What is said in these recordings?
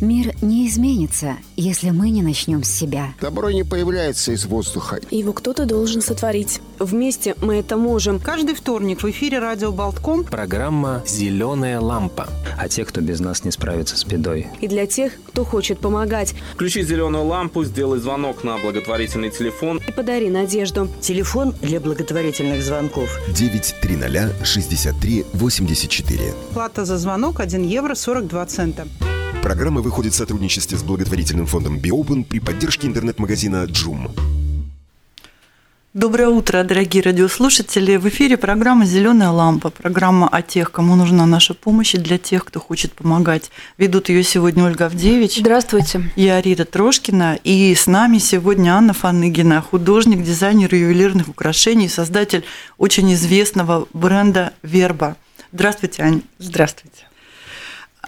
Мир не изменится, если мы не начнем с себя. Добро не появляется из воздуха. Его кто-то должен сотворить. Вместе мы это можем. Каждый вторник в эфире радио «Балтком» программа «Зеленая лампа». А те, кто без нас не справится с бедой. И для тех, кто хочет помогать. Включи «Зеленую лампу», сделай звонок на благотворительный телефон. И подари надежду. Телефон для благотворительных звонков. 930-63-84. Плата за звонок 1 евро 42 цента. Программа выходит в сотрудничестве с благотворительным фондом БиОпен при поддержке интернет-магазина «Джум». Доброе утро, дорогие радиослушатели. В эфире программа «Зеленая лампа». Программа о тех, кому нужна наша помощь, и для тех, кто хочет помогать. Ведут ее сегодня Ольга Авдевич. Здравствуйте. Я Арида Трошкина. И с нами сегодня Анна Фаныгина, художник, дизайнер ювелирных украшений, создатель очень известного бренда «Верба». Здравствуйте, Ань. Здравствуйте.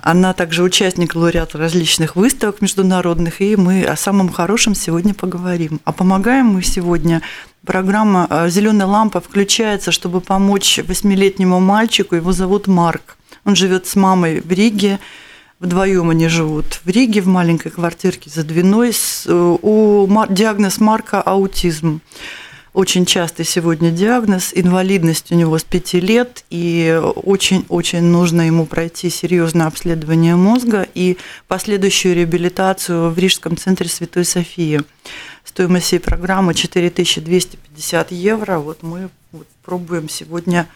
Она также участник, лауреат различных выставок международных, и мы о самом хорошем сегодня поговорим. А помогаем мы сегодня. Программа «Зеленая лампа» включается, чтобы помочь 8-летнему мальчику. Его зовут Марк. Он живет с мамой в Риге. Вдвоем они живут в Риге, в маленькой квартирке за Двиной. Диагноз Марка – аутизм. Очень частый сегодня диагноз, инвалидность у него с 5 лет, и очень-очень нужно ему пройти серьезное обследование мозга и последующую реабилитацию в Рижском центре Святой Софии. Стоимость всей программы 4250 евро. Вот мы пробуем сегодня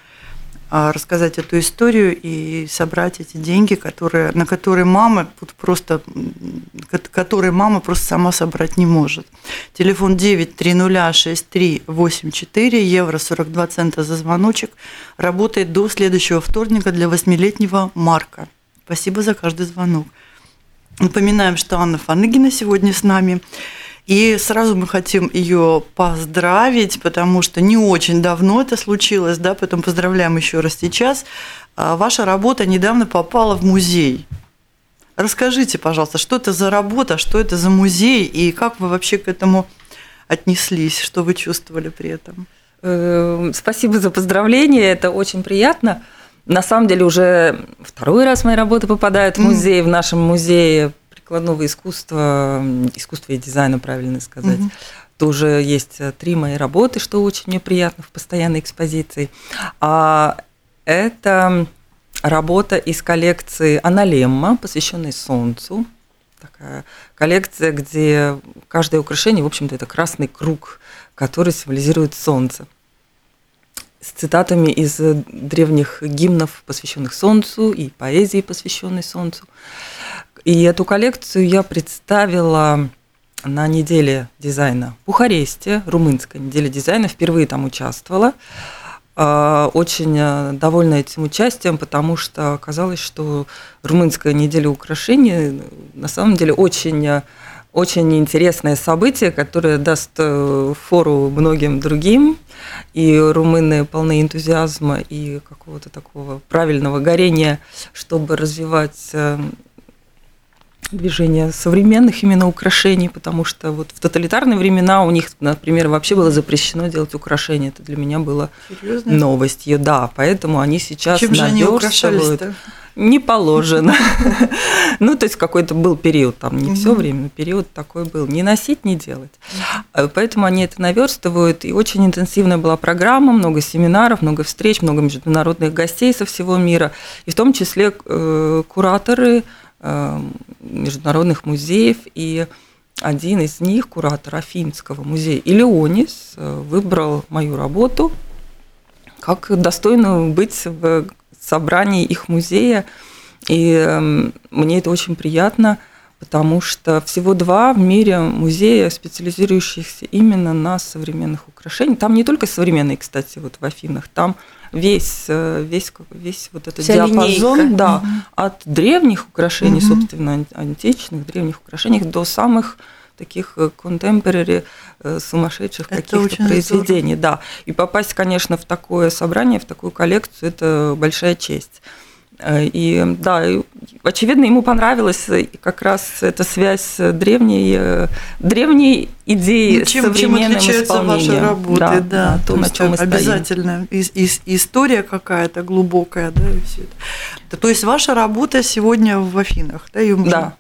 рассказать эту историю и собрать эти деньги, которые мама просто сама собрать не может. Телефон 9306384, евро 42 цента за звоночек. Работает до следующего вторника для 8-летнего Марка. Спасибо за каждый звонок. Напоминаем, что Анна Фаныгина сегодня с нами. И сразу мы хотим ее поздравить, потому что не очень давно это случилось, да, поэтому поздравляем еще раз сейчас. Ваша работа недавно попала в музей. Расскажите, пожалуйста, что это за работа, что это за музей, и как вы вообще к этому отнеслись, что вы чувствовали при этом? Спасибо за поздравление, это очень приятно. На самом деле уже второй раз мои работы попадают в музей, в нашем музее прикладного искусства, искусства и дизайна, правильно сказать. Тоже есть 3 мои работы, что очень мне приятно, в постоянной экспозиции. А это работа из коллекции «Аналемма», посвященной Солнцу. Такая коллекция, где каждое украшение, в общем-то, это красный круг, который символизирует Солнце. С цитатами из древних гимнов, посвященных Солнцу, и поэзии, посвященной Солнцу. И эту коллекцию я представила на неделе дизайна в Бухаресте, румынская неделя дизайна, впервые там участвовала. Очень довольна этим участием, потому что оказалось, что румынская неделя украшений на самом деле очень, очень интересное событие, которое даст фору многим другим. И румыны полны энтузиазма и какого-то такого правильного горения, чтобы развивать движение современных именно украшений, потому что вот в тоталитарные времена у них, например, вообще было запрещено делать украшения. Это для меня была новостью. Да, поэтому они сейчас надёрстывают. Не положено. Ну, то есть какой-то был период, там не все время, но период такой был. Не носить, не делать. Поэтому они это наверстывают. И очень интенсивная была программа, много семинаров, много встреч, много международных гостей со всего мира. И в том числе кураторы международных музеев, и один из них, куратор Афинского музея Илеонис, выбрал мою работу как достойную быть в собрании их музея, и мне это очень приятно, потому что всего 2 в мире музея, специализирующихся именно на современных украшениях. Там не только современные, кстати, вот в Афинах, там весь вот этот диапазон, да, от древних украшений, собственно, античных, древних украшений до самых таких contemporary, сумасшедших каких-то произведений. Да. И попасть, конечно, в такое собрание, в такую коллекцию – это большая честь. И да, и, очевидно, ему понравилась как раз эта связь древней идеи с современным исполнением. Чем отличаются ваши работы, да. То, на чём мы стоим. Обязательно история какая-то глубокая, да, и все это. То есть ваша работа сегодня в Афинах, да, её можно... Да.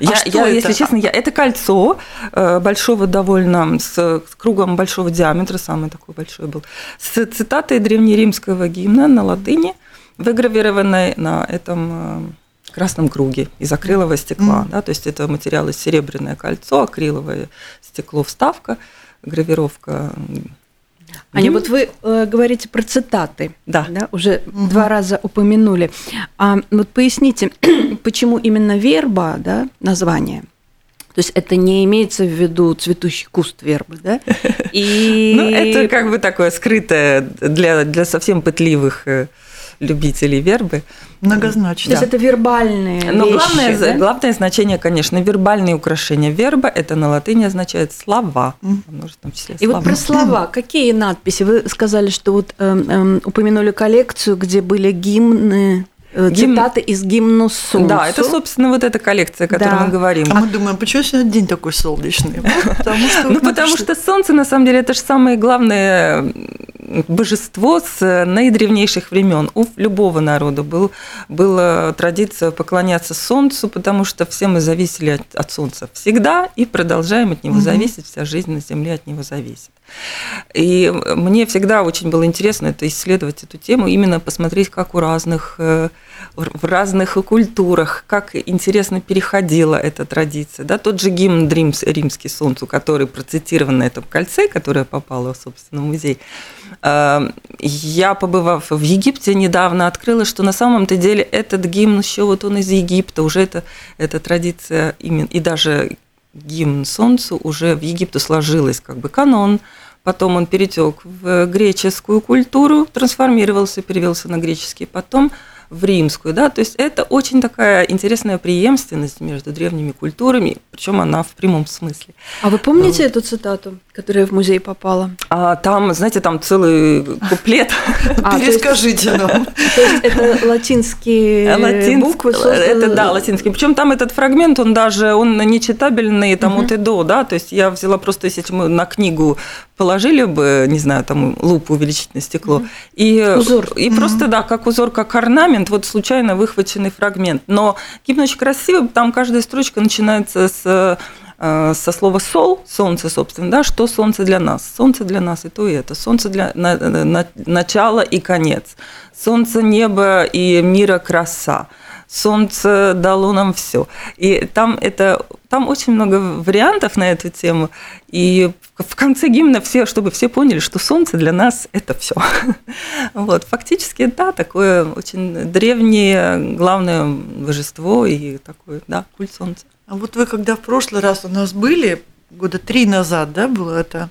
Если честно, это кольцо большого довольно, с кругом большого диаметра, самый такой большой был, с цитатой древнеримского гимна на латыни, выгравированной на этом красном круге из акрилового стекла. Mm-hmm. Да, то есть это материалы серебряное кольцо, акриловое стекло, вставка, гравировка. Аня, вот вы говорите про цитаты, да, уже два раза упомянули. А вот поясните, почему именно верба, да, название? То есть это не имеется в виду цветущий куст вербы, да? И... Ну, это как бы такое скрытое для совсем пытливых любителей вербы. Многозначно. То есть это вербальные но вещи. Главное значение, конечно, вербальные украшения. Верба – это на латыни означает слова. Во множественном числе слова. И вот про слова. Какие надписи? Вы сказали, что вот упомянули коллекцию, где были гимны, цитаты из гимна Сусу. Да, это, собственно, вот эта коллекция, о которой мы говорим. А мы думаем, почему сегодня день такой солнечный? Ну, потому что солнце, на самом деле, это же самое главное божество с наидревнейших времен. У любого народа была традиция поклоняться солнцу, потому что все мы зависели от солнца всегда и продолжаем от него зависеть, вся жизнь на Земле от него зависит. И мне всегда очень было интересно это исследовать эту тему, именно посмотреть, как в разных культурах, как интересно переходила эта традиция. Да, тот же гимн римский солнцу, который процитирован на этом кольце, которое попало, собственно, в музей. Я, побывав в Египте, недавно открыла, что на самом-то деле этот гимн, еще вот он из Египта, уже эта традиция именно, и даже гимн солнцу уже в Египте сложилась как бы канон. Потом он перетек в греческую культуру, трансформировался, перевелся на греческий, потом в римскую. Да? То есть это очень такая интересная преемственность между древними культурами, причем она в прямом смысле. А вы помните эту цитату, которая в музей попала? Там целый куплет. Перескажите нам. То есть это латинские буквы? Да, латинские. Причем там этот фрагмент, он даже нечитабельный там от и до. То есть я взяла просто, если мы на книгу положили бы, не знаю, там лупу, увеличительное стекло, и просто, да, как узор, как орнамент, вот случайно выхваченный фрагмент. Но гимн очень красивый, там каждая строчка начинается со слова «сол», солнце, собственно, да, что солнце для нас и то, и это, солнце для начала и конец, солнце, небо и мира краса, солнце дало нам все. И там очень много вариантов на эту тему, и в конце гимна чтобы все поняли, что солнце для нас – это все. Вот, фактически, да, такое очень древнее главное божество и такое, да, культ солнца. А вот вы, когда в прошлый раз у нас были, года 3 назад, да, было это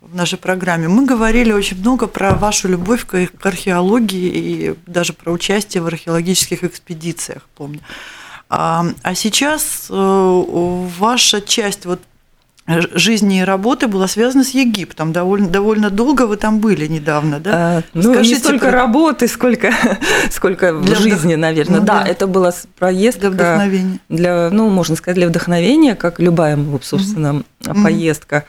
в нашей программе, мы говорили очень много про вашу любовь к археологии и даже про участие в археологических экспедициях, помню. А сейчас ваша часть вот жизни и работы была связана с Египтом. Довольно долго вы там были недавно, да? Скажите, не столько работы, сколько жизни, наверное. Да, это была поездка... Для вдохновения. Можно сказать, для вдохновения, как любая, собственно, поездка.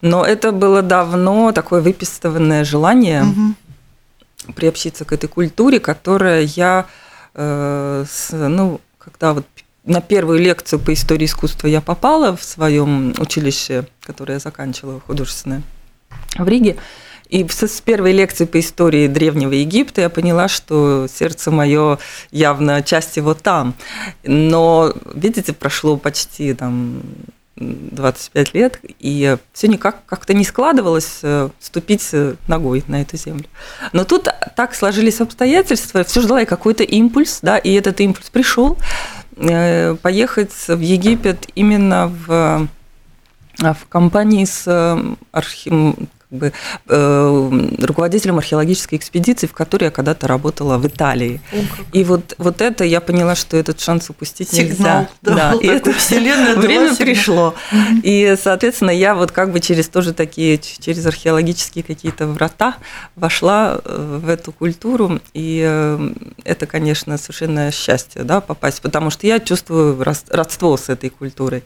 Но это было давно такое выписанное желание приобщиться к этой культуре, которая я... когда вот на первую лекцию по истории искусства я попала в своем училище, которое я заканчивала, художественное, в Риге. И с первой лекции по истории Древнего Египта я поняла, что сердце мое явно часть его там. Но, видите, прошло почти 25 лет, и все никак как-то не складывалось ступить ногой на эту землю. Но тут так сложились обстоятельства, все ждала я какой-то импульс, да, и этот импульс пришел. Поехать в Египет именно в компании с руководителем археологической экспедиции, в которой я когда-то работала в Италии. И вот это я поняла, что этот шанс упустить нельзя. Да, и это время пришло. И, соответственно, я вот как бы через археологические какие-то врата вошла в эту культуру. И это, конечно, совершенно счастье, да, попасть, потому что я чувствую родство с этой культурой.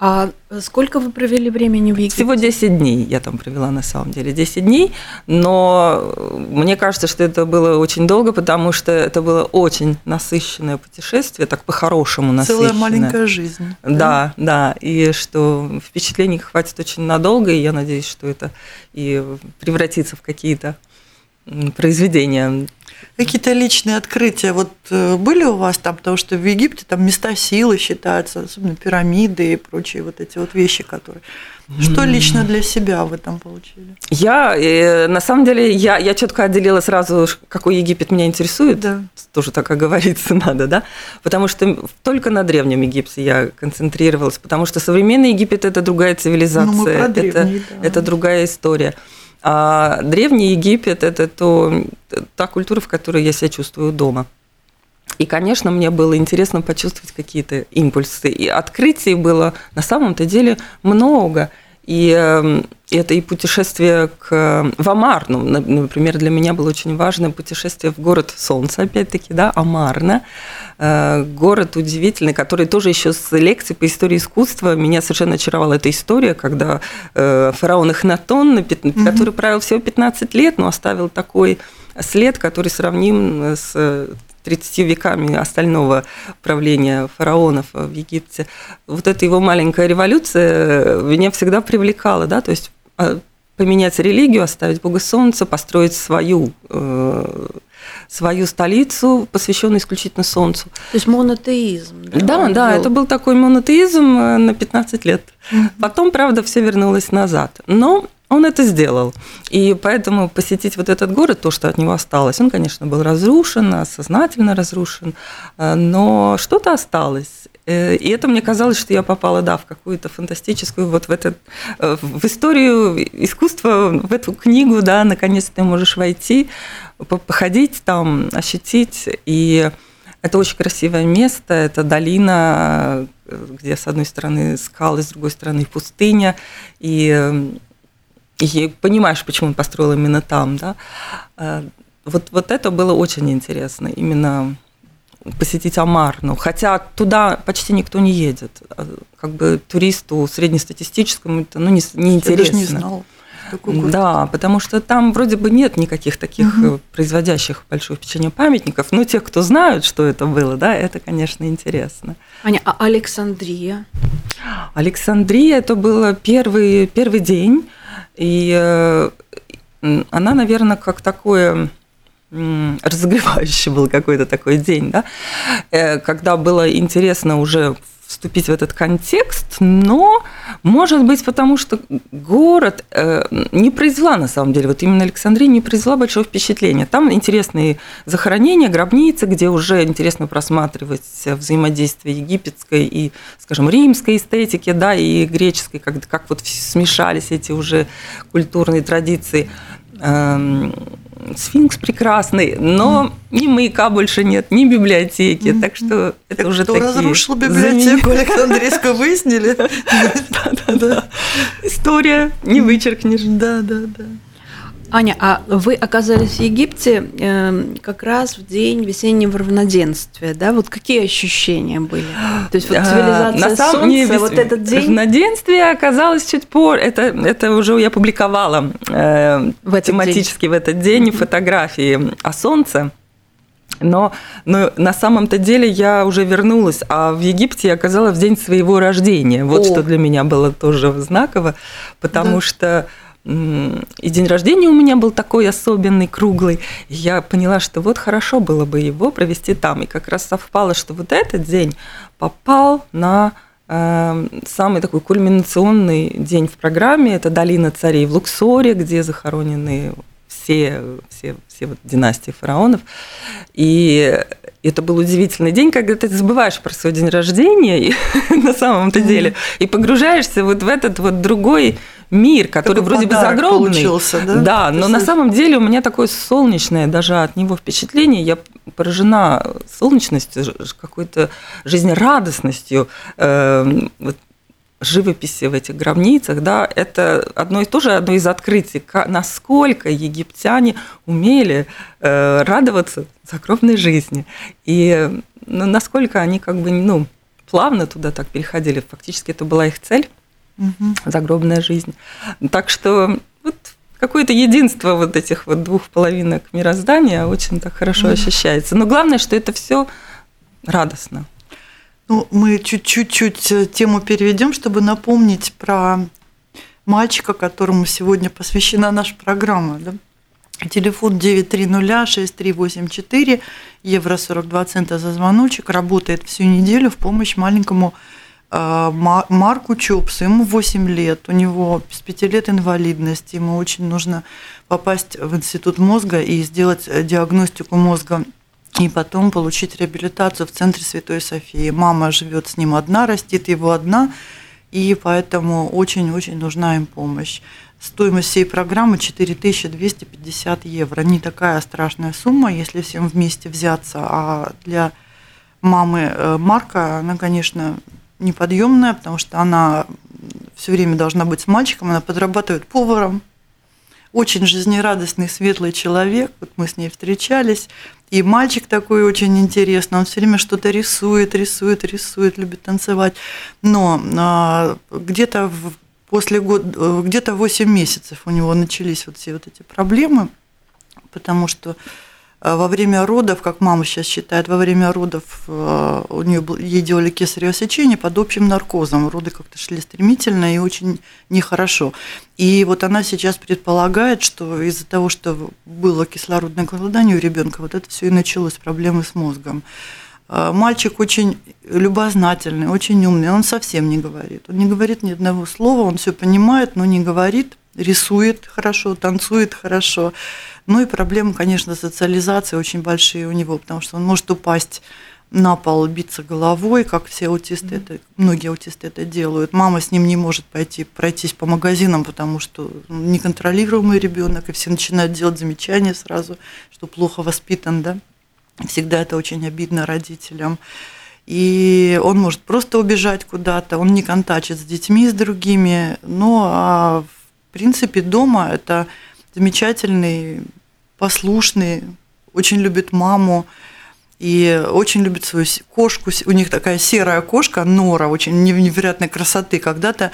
А сколько вы провели времени в Египте? Всего 10 дней я там провела, на самом деле, 10 дней, но мне кажется, что это было очень долго, потому что это было очень насыщенное путешествие, так по-хорошему насыщенное. Целая маленькая жизнь. Да, да, и что впечатлений хватит очень надолго, и я надеюсь, что это и превратится в какие-то произведения. Какие-то личные открытия вот были у вас там, потому что в Египте там места силы считаются, особенно пирамиды и прочие вот эти вот вещи, которые... Что лично для себя вы там получили? Я, на самом деле, я четко отделила сразу, какой Египет меня интересует. Да. Тоже так оговориться надо, да? Потому что только на Древнем Египте я концентрировалась, потому что современный Египет – это другая цивилизация, мы про древний, да. Это другая история. А Древний Египет – это та культура, в которой я себя чувствую дома. И, конечно, мне было интересно почувствовать какие-то импульсы. И открытий было на самом-то деле много. И это и путешествие в Амарну. Например, для меня было очень важное путешествие в город Солнца, опять-таки, да, Амарна. Город удивительный, который тоже еще с лекций по истории искусства меня совершенно очаровала эта история, когда фараон Эхнатон, который правил всего 15 лет, но оставил такой след, который сравним с 30 веками остального правления фараонов в Египте. Вот эта его маленькая революция меня всегда привлекала, да, то есть поменять религию, оставить Бога Солнца, построить свою столицу, посвященную исключительно Солнцу. То есть монотеизм. Да, да, это был такой монотеизм на 15 лет. Потом, правда, все вернулось назад. Но он это сделал, и поэтому посетить вот этот город, то, что от него осталось, он, конечно, был разрушен, сознательно разрушен, но что-то осталось. И это мне казалось, что я попала, да, в какую-то фантастическую, вот в историю искусства, в эту книгу, да, наконец ты можешь войти, походить там, ощутить, и... Это очень красивое место, это долина, где с одной стороны скалы, с другой стороны пустыня, и понимаешь, почему он построил именно там, да? Вот это было очень интересно, именно посетить Амарну, хотя туда почти никто не едет, как бы туристу среднестатистическому это не интересно. Я даже не знала. Да, потому что там вроде бы нет никаких таких производящих большое впечатление памятников, но те, кто знают, что это было, да, это, конечно, интересно. Аня, а Александрия? Александрия – это был первый день, и она, наверное, как такое... разогревающий был какой-то такой день, да, когда было интересно уже вступить в этот контекст, но, может быть, потому что город не произвела, на самом деле, вот именно Александрия не произвела большого впечатления. Там интересные захоронения, гробницы, где уже интересно просматривать взаимодействие египетской и, скажем, римской эстетики, да, и греческой, как вот смешались эти уже культурные традиции. Сфинкс прекрасный, но ни маяка больше нет, ни библиотеки, так что это уже такие... Кто разрушил библиотеку Александрийскую, выяснили? Да-да-да. История не вычеркнешь. Да-да-да. Аня, а вы оказались в Египте как раз в день весеннего равноденствия, да? Вот какие ощущения были? То есть вот цивилизация Солнца, вот этот день? Равноденствие оказалось чуть позже. Это уже я публиковала тематически в этот день фотографии о Солнце. Но на самом-то деле я уже вернулась, а в Египте я оказалась в день своего рождения. Вот что для меня было тоже знаково, потому что... И день рождения у меня был такой особенный, круглый. И я поняла, что вот хорошо было бы его провести там. И как раз совпало, что вот этот день попал на самый такой кульминационный день в программе. Это долина царей в Луксоре, где захоронены все вот династии фараонов. И это был удивительный день, когда ты забываешь про свой день рождения на самом-то деле и погружаешься вот в этот вот другой мир, который вроде бы загробный. Получился, да? Да, но на самом деле у меня такое солнечное даже от него впечатление. Я поражена солнечностью, какой-то жизнерадостностью вот живописи в этих гробницах, да, это одно из открытий, насколько египтяне умели радоваться загробной жизни, и насколько они как бы, плавно туда так переходили. Фактически это была их цель, загробная жизнь. Так что вот какое-то единство вот этих вот двух половинок мироздания очень так хорошо ощущается. Но главное, что это все радостно. Ну, мы чуть-чуть тему переведем, чтобы напомнить про мальчика, которому сегодня посвящена наша программа. Да? Телефон 9306384, €42 за звоночек, работает всю неделю в помощь маленькому Марку Чопсу. Ему 8 лет, у него с 5 лет инвалидность, ему очень нужно попасть в институт мозга и сделать диагностику мозга, и потом получить реабилитацию в центре Святой Софии. Мама живет с ним одна, растит его одна, и поэтому очень-очень нужна им помощь. Стоимость всей программы 4250 евро. Не такая страшная сумма, если всем вместе взяться. А для мамы Марка она, конечно, неподъемная, потому что она все время должна быть с мальчиком, она подрабатывает поваром. Очень жизнерадостный, светлый человек. Вот мы с ней встречались. И мальчик такой очень интересный, он все время что-то рисует, любит танцевать. Но где-то после года, где-то 8 месяцев у него начались вот все вот эти проблемы, потому что во время родов, как мама сейчас считает, во время родов у нее ей делали кесарево сечение под общим наркозом. Роды как-то шли стремительно и очень нехорошо. И вот она сейчас предполагает, что из-за того, что было кислородное голодание у ребенка, вот это все и началось, проблемы с мозгом. Мальчик очень любознательный, очень умный, он совсем не говорит. Он не говорит ни одного слова, он все понимает, но не говорит. Рисует хорошо, танцует хорошо. Ну и проблемы, конечно, социализации очень большие у него, потому что он может упасть на пол, биться головой, как все аутисты, это, многие аутисты это делают. Мама с ним не может пройтись по магазинам, потому что неконтролируемый ребенок, и все начинают делать замечания сразу, что плохо воспитан, да. Всегда это очень обидно родителям. И он может просто убежать куда-то, он не контачит с детьми, с другими, но в принципе, дома это замечательный, послушный, очень любит маму и очень любит свою кошку. У них такая серая кошка Нора, очень невероятной красоты. Когда-то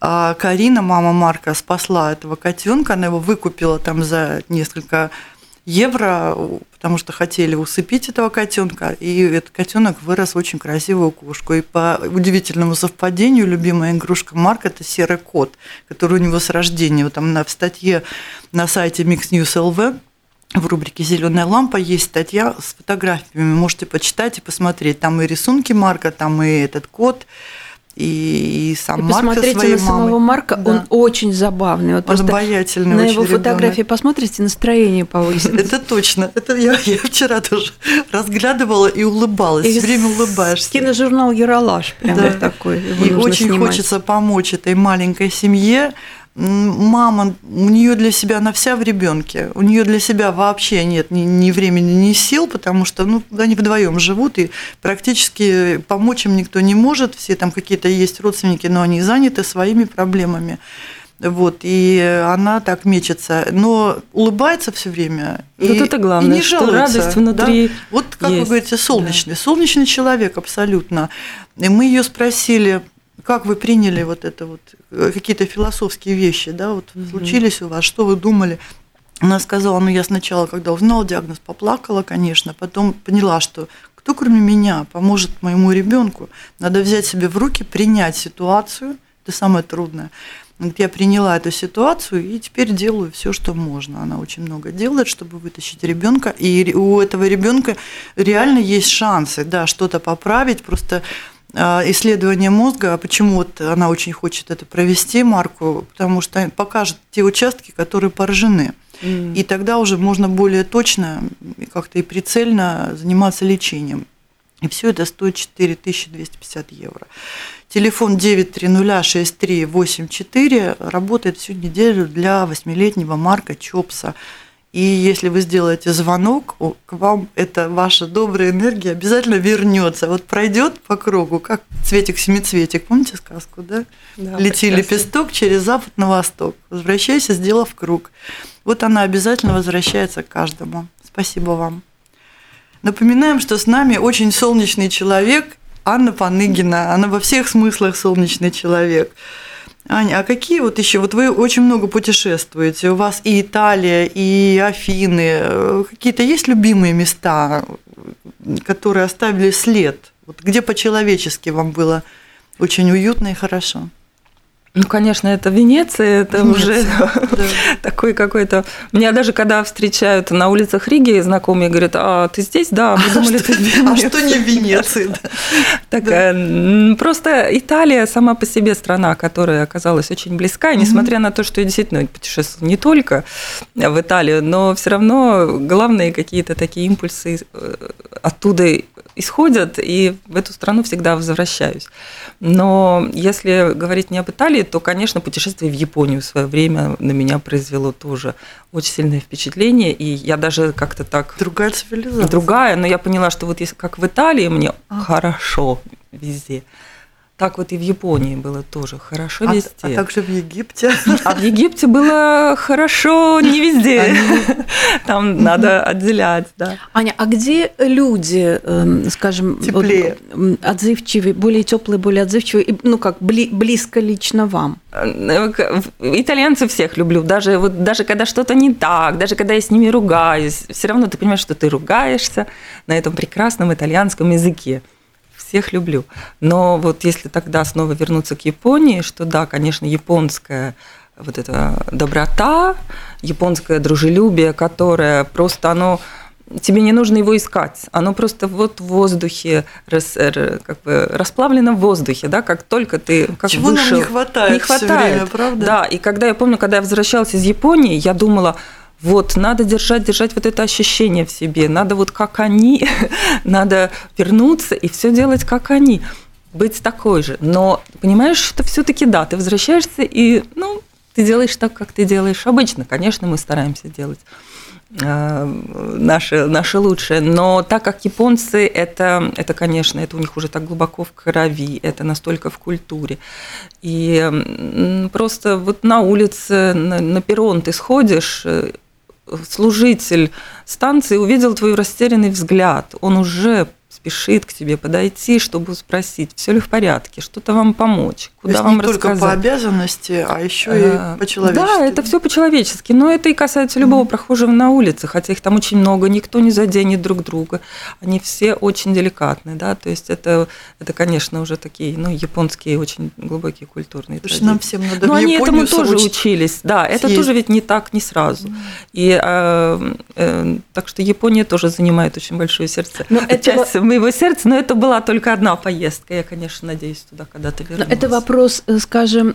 Карина, мама Марка, спасла этого котенка, она его выкупила там за несколько евро, потому что хотели усыпить этого котенка, и этот котенок вырос в очень красивую кошку. И по удивительному совпадению любимая игрушка Марка – это серый кот, который у него с рождения. Вот там в статье на сайте MixNews.lv в рубрике «Зеленая лампа» есть статья с фотографиями. Можете почитать и посмотреть. Там и рисунки Марка, там и этот кот. И сам и Марк со своей мамой. Посмотрите на самого Марка, да. Он очень забавный. Вот он обаятельный, на его фотографии посмотрите, настроение повысится. Это точно. Это я вчера тоже разглядывала и улыбалась. Все время улыбаешься. Киножурнал «Ералаш» прям такой. И очень хочется помочь этой маленькой семье. Мама, у нее для себя, она вся в ребенке. У нее для себя вообще нет ни времени, ни сил, потому что они вдвоем живут, и практически помочь им никто не может. Все там какие-то есть родственники, но они заняты своими проблемами. Вот, и она так мечется, но улыбается все время. Вот это главное, и не жалуется, что радость внутри. Да? Вот как есть. Вы говорите, солнечный. Да. Солнечный человек абсолютно. И мы ее спросили. Как вы приняли вот это вот, какие-то философские вещи, да, вот случились у вас, что вы думали? Она сказала, я сначала, когда узнала диагноз, поплакала, конечно, потом поняла, что кто, кроме меня, поможет моему ребенку? Надо взять себе в руки, принять ситуацию, это самое трудное. Я приняла эту ситуацию и теперь делаю все, что можно. Она очень много делает, чтобы вытащить ребенка. И у этого ребенка реально есть шансы, да, что-то поправить, просто исследование мозга, почему вот она очень хочет это провести, Марку, потому что покажет те участки, которые поражены. И тогда уже можно более точно, как-то и прицельно заниматься лечением. И все это стоит 4250 евро. Телефон 9306384 работает всю неделю для 8-летнего Марка Чопса. И если вы сделаете звонок, к вам эта ваша добрая энергия обязательно вернется. Вот пройдет по кругу, как цветик-семицветик. Помните сказку, да? Да, лети, лепесток через запад на восток. Возвращайся, сделав круг. Вот она обязательно возвращается к каждому. Спасибо вам. Напоминаем, что с нами очень солнечный человек Анна Фаныгина, она во всех смыслах солнечный человек. Аня, а какие вот еще? Вот вы очень много путешествуете, у вас и Италия, и Афины. Какие-то есть любимые места, которые оставили след? Вот где по-человечески вам было очень уютно и хорошо? Ну, конечно, это Венеция, это уже такой какой-то... Меня даже когда встречают на улицах Риги, знакомые говорят, а ты здесь? Да, мы думали, ты в Венеции. А что не в Венеции? Так, просто Италия сама по себе страна, которая оказалась очень близка, несмотря на то, что я действительно путешествовала не только в Италию, но все равно главные какие-то такие импульсы оттуда исходят, и в эту страну всегда возвращаюсь. Но если говорить не об Италии, то, конечно, путешествие в Японию в свое время на меня произвело тоже очень сильное впечатление, и я даже как-то так... Другая цивилизация. Другая, но я поняла, что вот если, как в Италии мне хорошо везде, так вот и в Японии было тоже хорошо везде. А как же в Египте? А в Египте было хорошо не везде. Там надо отделять, да. Аня, а где люди, скажем, теплее, отзывчивые, более теплые, более отзывчивые, ну как близко лично вам? Итальянцев всех люблю. Даже когда что-то не так, даже когда я с ними ругаюсь, все равно ты понимаешь, что ты ругаешься на этом прекрасном итальянском языке. Всех люблю. Но вот если тогда снова вернуться к Японии, что да, конечно, японская вот эта доброта, японское дружелюбие, которое просто оно... Тебе не нужно его искать. Оно просто вот в воздухе, как бы расплавлено в воздухе, да, как только ты как чего вышел. Чего нам не хватает, всё время, правда? Да, и когда я помню, когда я возвращалась из Японии, я думала... Вот, надо держать вот это ощущение в себе, надо вот как они, надо вернуться и все делать как они, быть такой же. Но понимаешь, что все-таки да, ты возвращаешься и, ну, ты делаешь так, как ты делаешь обычно. Конечно, мы стараемся делать наше лучшее, но так как японцы, это, конечно, это у них уже так глубоко в крови, это настолько в культуре. И просто вот на улице, на перрон ты сходишь, служитель станции увидел твой растерянный взгляд, он уже спешит к тебе подойти, чтобы спросить, все ли в порядке, что-то вам помочь, куда вам рассказать. То есть не только по обязанности, а еще и по-человечески. Да, это все по-человечески, но это и касается любого прохожего на улице, хотя их там очень много, никто не заденет друг друга, они все очень деликатны, да, то есть это конечно, уже такие, ну, японские очень глубокие культурные традиции. Нам всем надо в Японию. Но они этому тоже учились, да, это тоже ведь не так, не сразу. И так что Япония тоже занимает очень большое сердце. Но часть моего сердца, но это была только одна поездка, я, конечно, надеюсь, туда когда-то вернусь. Это вопрос, скажем,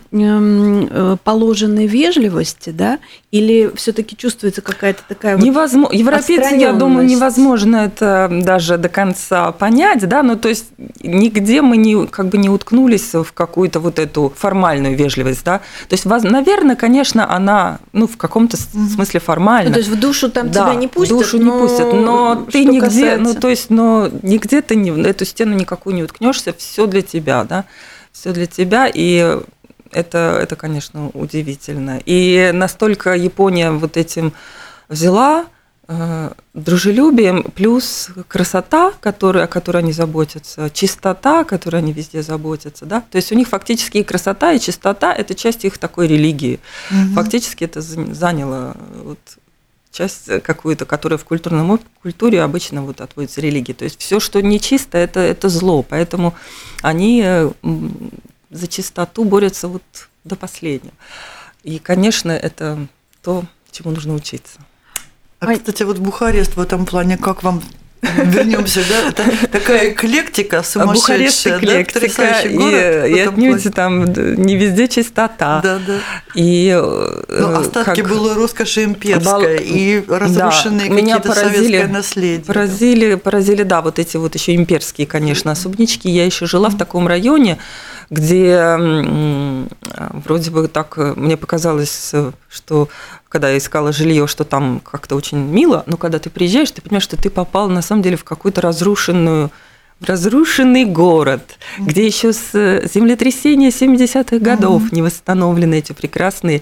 положенной вежливости, да, или все-таки чувствуется какая-то такая вот европейцы, я думаю, невозможно это даже до конца понять, да, ну то есть нигде мы не уткнулись в какую-то вот эту формальную вежливость, да, то есть, наверное, конечно, она, ну, в каком-то смысле формальна. Ну, то есть в душу там тебя не пустят, но ты нигде, ну то есть, но нигде ты эту стену никакую не уткнешься, все для тебя, да. Все для тебя, и это, конечно, удивительно. И настолько Япония вот этим взяла дружелюбием, плюс красота, о которой они заботятся, чистота, о которой они везде заботятся. Да? То есть у них фактически и красота, и чистота – это часть их такой религии. Угу. Фактически это заняло вот часть какую-то, которая в культуре обычно вот отводится религии. То есть все, что нечисто, это зло. Поэтому они за чистоту борются вот до последнего. И, конечно, это то, чему нужно учиться. А, кстати, вот Бухарест в этом плане, как вам... Вернемся, да? Это такая эклектика сумасшедшая. Бухарест эклектика, да, потрясающий город. И отнюдь там не везде чистота. Да, да. И, ну, остатки было роскоши имперской и разрушенные, да, какие-то советское наследие. Поразили, да, вот эти вот еще имперские, конечно, особнячки. Я еще жила в таком районе, где вроде бы так мне показалось, что когда я искала жилье, что там как-то очень мило, но когда ты приезжаешь, ты понимаешь, что ты попал на самом деле в какую-то разрушенный город, где еще с землетрясения 70-х годов не восстановлены эти прекрасные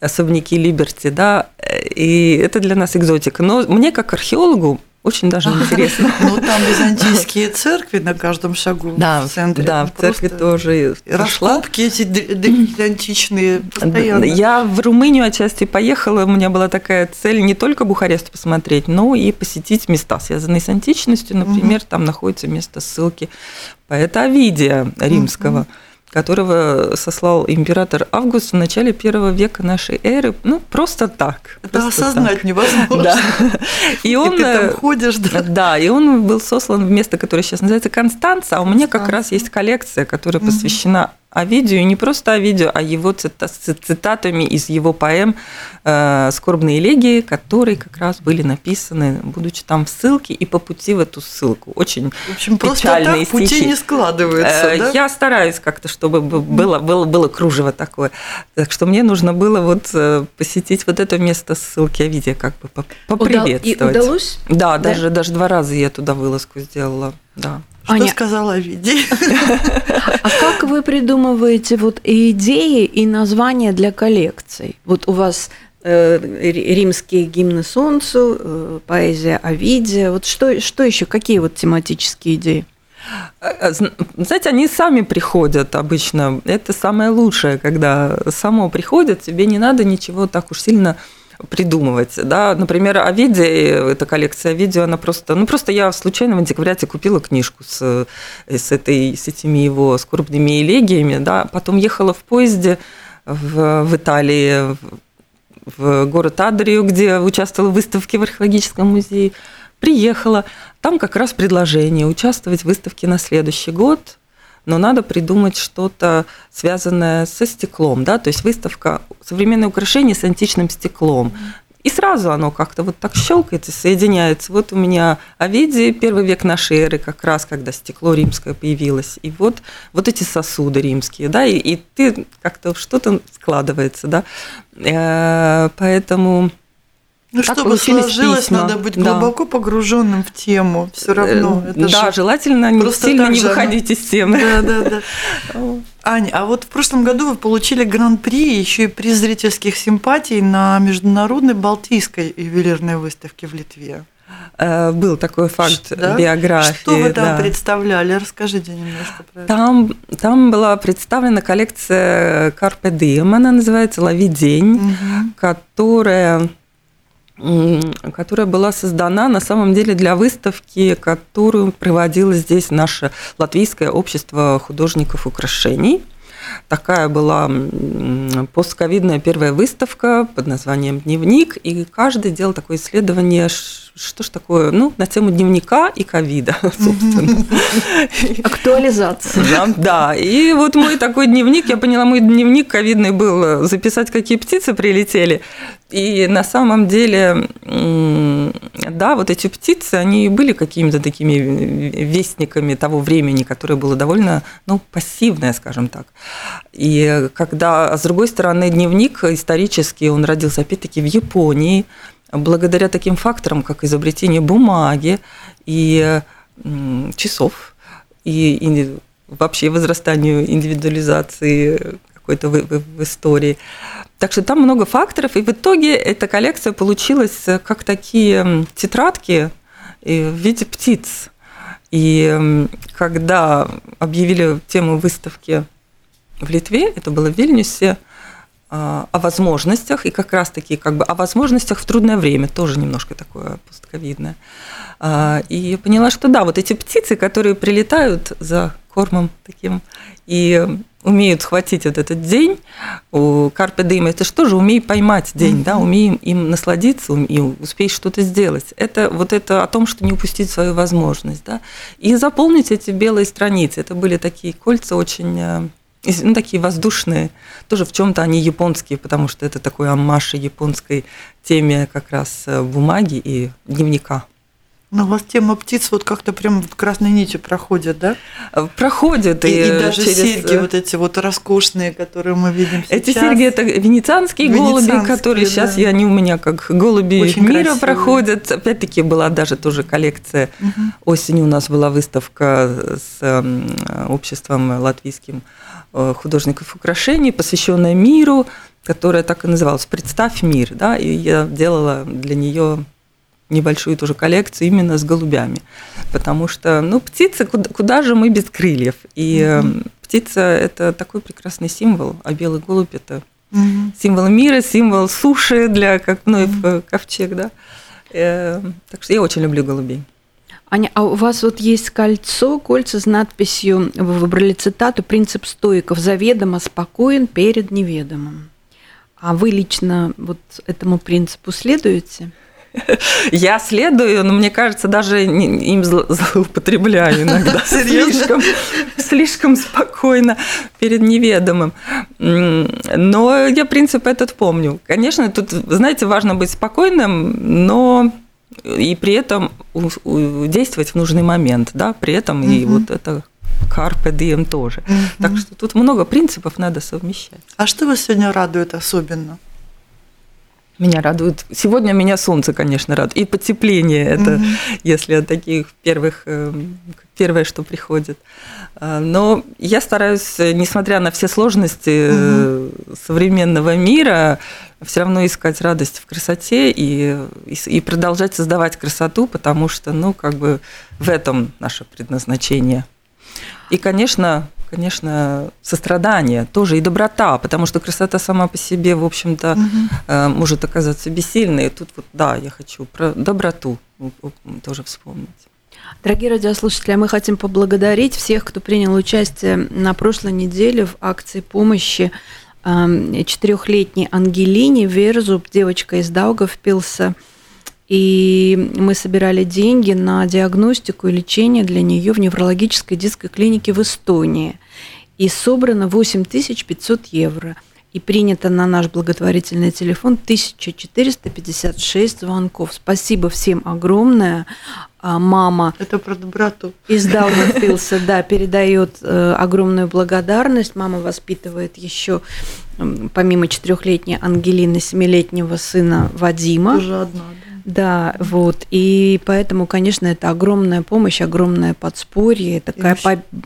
особняки Либерти, да, и это для нас экзотика. Но мне, как археологу, Очень даже интересно. Ну, там византийские церкви на каждом шагу в центре. Да, в церкви тоже. Раскопки эти античные постоянно. Я в Румынию отчасти поехала, у меня была такая цель не только Бухарест посмотреть, но и посетить места, связанные с античностью. Например, там находится место ссылки поэта Овидия римского, которого сослал император Август в начале первого века нашей эры, ну, просто так. Это просто осознать так невозможно. Да. И ты там ходишь, да? Да, и он был сослан в место, которое сейчас называется Констанца, а у меня как раз есть коллекция, которая посвящена Овидию, не просто Овидию, а его цитатами из его поэм «Скорбные элегии», которые как раз были написаны, будучи там в ссылке и по пути в эту ссылку. Очень печальные стихи. В общем, просто так пути не складываются, да? Я стараюсь как-то, чтобы было кружево такое. Так что мне нужно было вот посетить вот это место ссылки Овидия, как бы поприветствовать. И удалось? Да, даже 2 раза я туда вылазку сделала, да. Что сказала Овидий? А как вы придумываете вот и идеи, и названия для коллекций? Вот у вас римские гимны солнцу, поэзия Овидия. Вот что еще? Какие вот тематические идеи? Знаете, они сами приходят обычно. Это самое лучшее, когда само приходит, тебе не надо ничего так уж сильно придумывать, да, например, Овидий, эта коллекция Овидия, она просто я случайно в антиквариате купила книжку с этими его скорбными элегиями, да, потом ехала в поезде в Италии, в город Адрию, где участвовала в выставке в археологическом музее, приехала, там как раз предложение участвовать в выставке на следующий год, но надо придумать что-то, связанное со стеклом, да, то есть выставка «Современные украшения с античным стеклом». И сразу оно как-то вот так щелкает и соединяется. Вот у меня Овидий, 1 век нашей эры, как раз, когда стекло римское появилось, и вот эти сосуды римские, да, и ты как-то что-то складывается, да, поэтому... Ну, так чтобы сложилось, письма. Надо быть глубоко погруженным в тему, все равно. Это да, желательно сильно не выходить из темы. Да. Ань, а вот в прошлом году вы получили гран-при, еще и приз зрительских симпатий на международной Балтийской ювелирной выставке в Литве. Был такой факт биографии. Что вы там представляли? Расскажите немножко про это. Там была представлена коллекция Карпе Дием, она называется «Лови день», которая была создана на самом деле для выставки, которую проводило здесь наше Латвийское общество художников украшений. Такая была постковидная первая выставка под названием «Дневник», и каждый делал такое исследование, что ж такое, ну, на тему дневника и ковида, собственно. Актуализация. Да, и вот мой такой дневник, я поняла, мой дневник ковидный был записать, какие птицы прилетели, и на самом деле, да, вот эти птицы, они были какими-то такими вестниками того времени, которое было довольно, ну, пассивное, скажем так. И когда, с другой стороны, дневник исторический, он родился опять-таки в Японии, благодаря таким факторам, как изобретение бумаги и часов, и вообще возрастанию индивидуализации какой-то в истории. Так что там много факторов, и в итоге эта коллекция получилась как такие тетрадки в виде птиц. И когда объявили тему выставки в Литве, это было в Вильнюсе, о возможностях, и как раз-таки как бы о возможностях в трудное время, тоже немножко такое постковидное. И я поняла, что да, вот эти птицы, которые прилетают за кормом таким и умеют схватить вот этот день, у Карпе Дием, это что же, умей поймать день, да, умей им насладиться и успей что-то сделать. Это вот это о том, что не упустить свою возможность, да, и заполнить эти белые страницы. Это были такие кольца очень... Ну, такие воздушные, тоже в чем-то они японские, потому что это такой оммаж японской теме как раз бумаги и дневника. Но у вас тема птиц вот как-то прям красной нитью проходит, да? Проходит. И даже через... серьги вот эти вот роскошные, которые мы видим сейчас. Эти серьги – это венецианские голуби, которые сейчас я не у меня, как голуби очень мира красивые. Проходят. Опять-таки была даже тоже коллекция. Осенью у нас была выставка с обществом латвийским художников украшений, посвященная миру, которая так и называлась «Представь мир». Да? И я делала для нее небольшую тоже коллекцию именно с голубями. Потому что, ну, птица, куда же мы без крыльев? И птица – это такой прекрасный символ, а белый голубь – это символ мира, символ суши для, как, ну, и ковчег, да. Так что я очень люблю голубей. Аня, а у вас вот есть кольца с надписью, вы выбрали цитату, «Принцип стоиков заведомо спокоен перед неведомым». А вы лично вот этому принципу следуете? Я следую, но мне кажется, даже им злоупотребляю иногда. Слишком спокойно перед неведомым. Но я принцип этот помню. Конечно, тут, знаете, важно быть спокойным, но и при этом действовать в нужный момент, да, при этом и вот это Карпе Дием тоже. Так что тут много принципов надо совмещать. А что вас сегодня радует особенно? Меня радует. Сегодня меня солнце, конечно, радует. И потепление, это если от таких первое, что приходит. Но я стараюсь, несмотря на все сложности современного мира, все равно искать радость в красоте и продолжать создавать красоту, потому что, ну, как бы в этом наше предназначение. И, конечно, сострадание тоже и доброта, потому что красота сама по себе, в общем-то, может оказаться бессильной. И тут вот, да, я хочу про доброту тоже вспомнить. Дорогие радиослушатели, мы хотим поблагодарить всех, кто принял участие на прошлой неделе в акции помощи 4-летней Ангелине Верзуб, девочка из Даугавпилса. И мы собирали деньги на диагностику и лечение для нее в неврологической детской клинике в Эстонии. И собрано 8500 евро. И принято на наш благотворительный телефон 1456 звонков. Спасибо всем огромное. Мама это про доброту. Из Даугавпилса, да, передает огромную благодарность. Мама воспитывает еще, помимо 4-летней Ангелины, 7-летнего сына Вадима. Уже одна, да. Да, вот, и поэтому, конечно, это огромная помощь, огромное подспорье, такая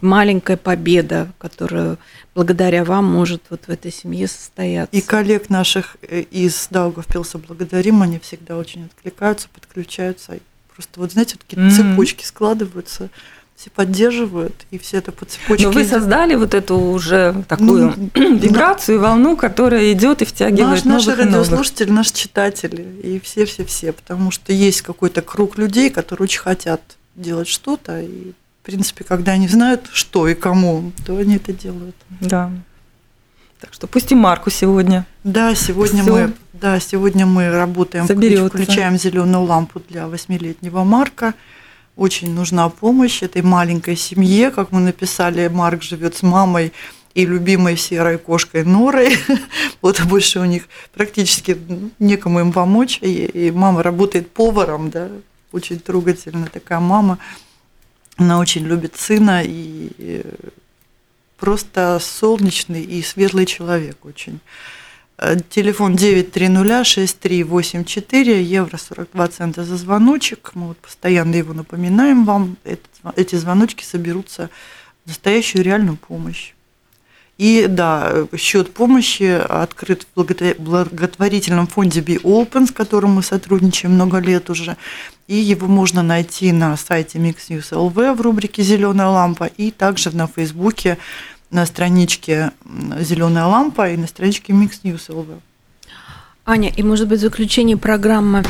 маленькая победа, которая благодаря вам может вот в этой семье состояться. И коллег наших из Даугавпилса благодарим, они всегда очень откликаются, подключаются, просто вот, знаете, такие цепочки складываются. Все поддерживают, и все это по цепочке. Но вы создали вот эту уже такую вибрацию, волну, которая идет и втягивает наши радиослушатели, наши читатели, и все-все-все, потому что есть какой-то круг людей, которые очень хотят делать что-то, и, в принципе, когда они знают, что и кому, то они это делают. Да. Так что пусть и Марку сегодня. Да, сегодня мы работаем, включаем зеленую лампу для 8-летнего Марка. Очень нужна помощь этой маленькой семье. Как мы написали, Марк живет с мамой и любимой серой кошкой Норой. Вот больше у них практически некому им помочь. И мама работает поваром, да, очень трогательно такая мама. Она очень любит сына и просто солнечный и светлый человек очень. Телефон 9306384, €42 за звоночек. Мы вот постоянно его напоминаем вам. Эти звоночки соберутся в настоящую реальную помощь. И да, счет помощи открыт в благотворительном фонде БиОпен, с которым мы сотрудничаем много лет уже. И его можно найти на сайте MixNews.lv в рубрике «Зеленая лампа» и также на Фейсбуке, на страничке «Зеленая лампа» и на страничке MixNews.lv. Аня, и, может быть, в заключение программы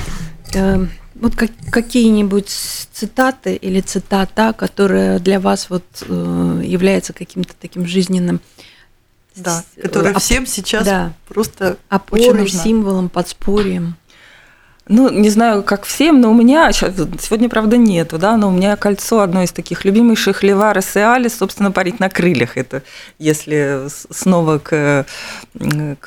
вот какие-нибудь цитаты или цитата, которая для вас вот, является каким-то таким жизненным... Да, которая всем сейчас просто очень нужна. Опорой, символом, подспорьем. Ну, не знаю, как всем, но у меня, сегодня, правда, нету, да, но у меня кольцо одно из таких любимейших Лева Рассеали, собственно, парить на крыльях. Это если снова к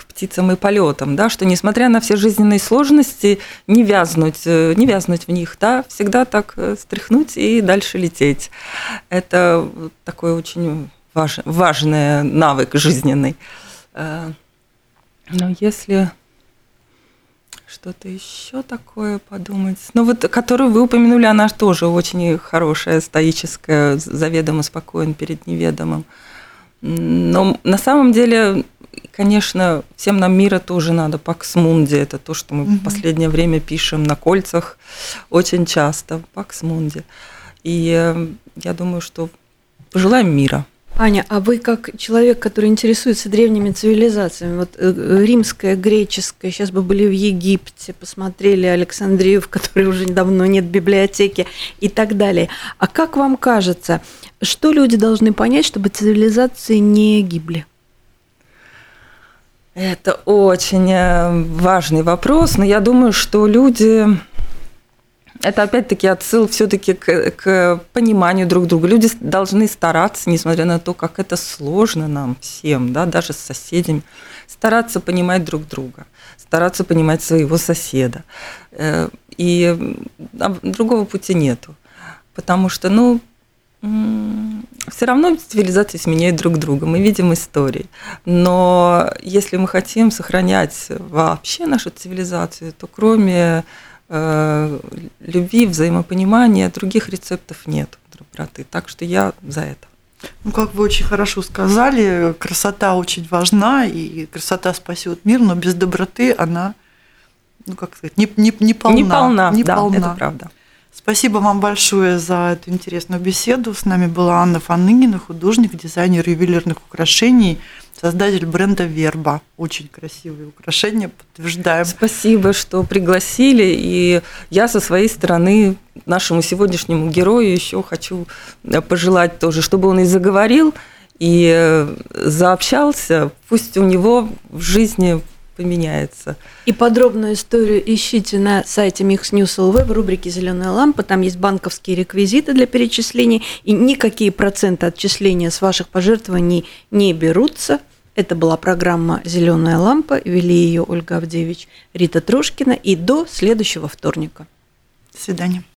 птицам и полетам, да, что, несмотря на все жизненные сложности, не вязнуть в них, да, всегда так стряхнуть и дальше лететь. Это такой очень важный навык жизненный. Но если... Что-то еще такое подумать. Ну, вот, которую вы упомянули, она тоже очень хорошая, стоическая, заведомо спокоен перед неведомым. Но на самом деле конечно, всем нам мира тоже надо Pax Mundi. Это то, что мы в последнее время пишем на кольцах очень часто. Pax Mundi. И я думаю, что пожелаем мира. Аня, а вы как человек, который интересуется древними цивилизациями, вот римская, греческая, сейчас бы были в Египте, посмотрели Александрию, в которой уже давно нет библиотеки и так далее. А как вам кажется, что люди должны понять, чтобы цивилизации не гибли? Это очень важный вопрос, но я думаю, что люди... Это опять-таки отсыл все-таки к пониманию друг друга. Люди должны стараться, несмотря на то, как это сложно нам всем, да, даже с соседями, стараться понимать друг друга, стараться понимать своего соседа. И другого пути нету, потому что, ну, все равно цивилизации сменяют друг друга, мы видим истории. Но если мы хотим сохранять вообще нашу цивилизацию, то кроме любви, взаимопонимания, других рецептов нет, браты. Так что я за это. Ну, как вы очень хорошо сказали, красота очень важна, и красота спасет мир, но без доброты она, ну, как сказать, не полна. Не полна, это правда. Спасибо вам большое за эту интересную беседу. С нами была Анна Фаныгина, художник, дизайнер ювелирных украшений, создатель бренда «Верба». Очень красивые украшения, подтверждаем. Спасибо, что пригласили. И я со своей стороны нашему сегодняшнему герою еще хочу пожелать тоже, чтобы он и заговорил, и заобщался. Пусть у него в жизни... поменяется. И подробную историю ищите на сайте MixNews.lv в рубрике «Зеленая лампа». Там есть банковские реквизиты для перечислений, и никакие проценты отчисления с ваших пожертвований не берутся. Это была программа «Зеленая лампа». Вели ее Ольга Авдевич, Арида Трошкина. И до следующего вторника. До свидания.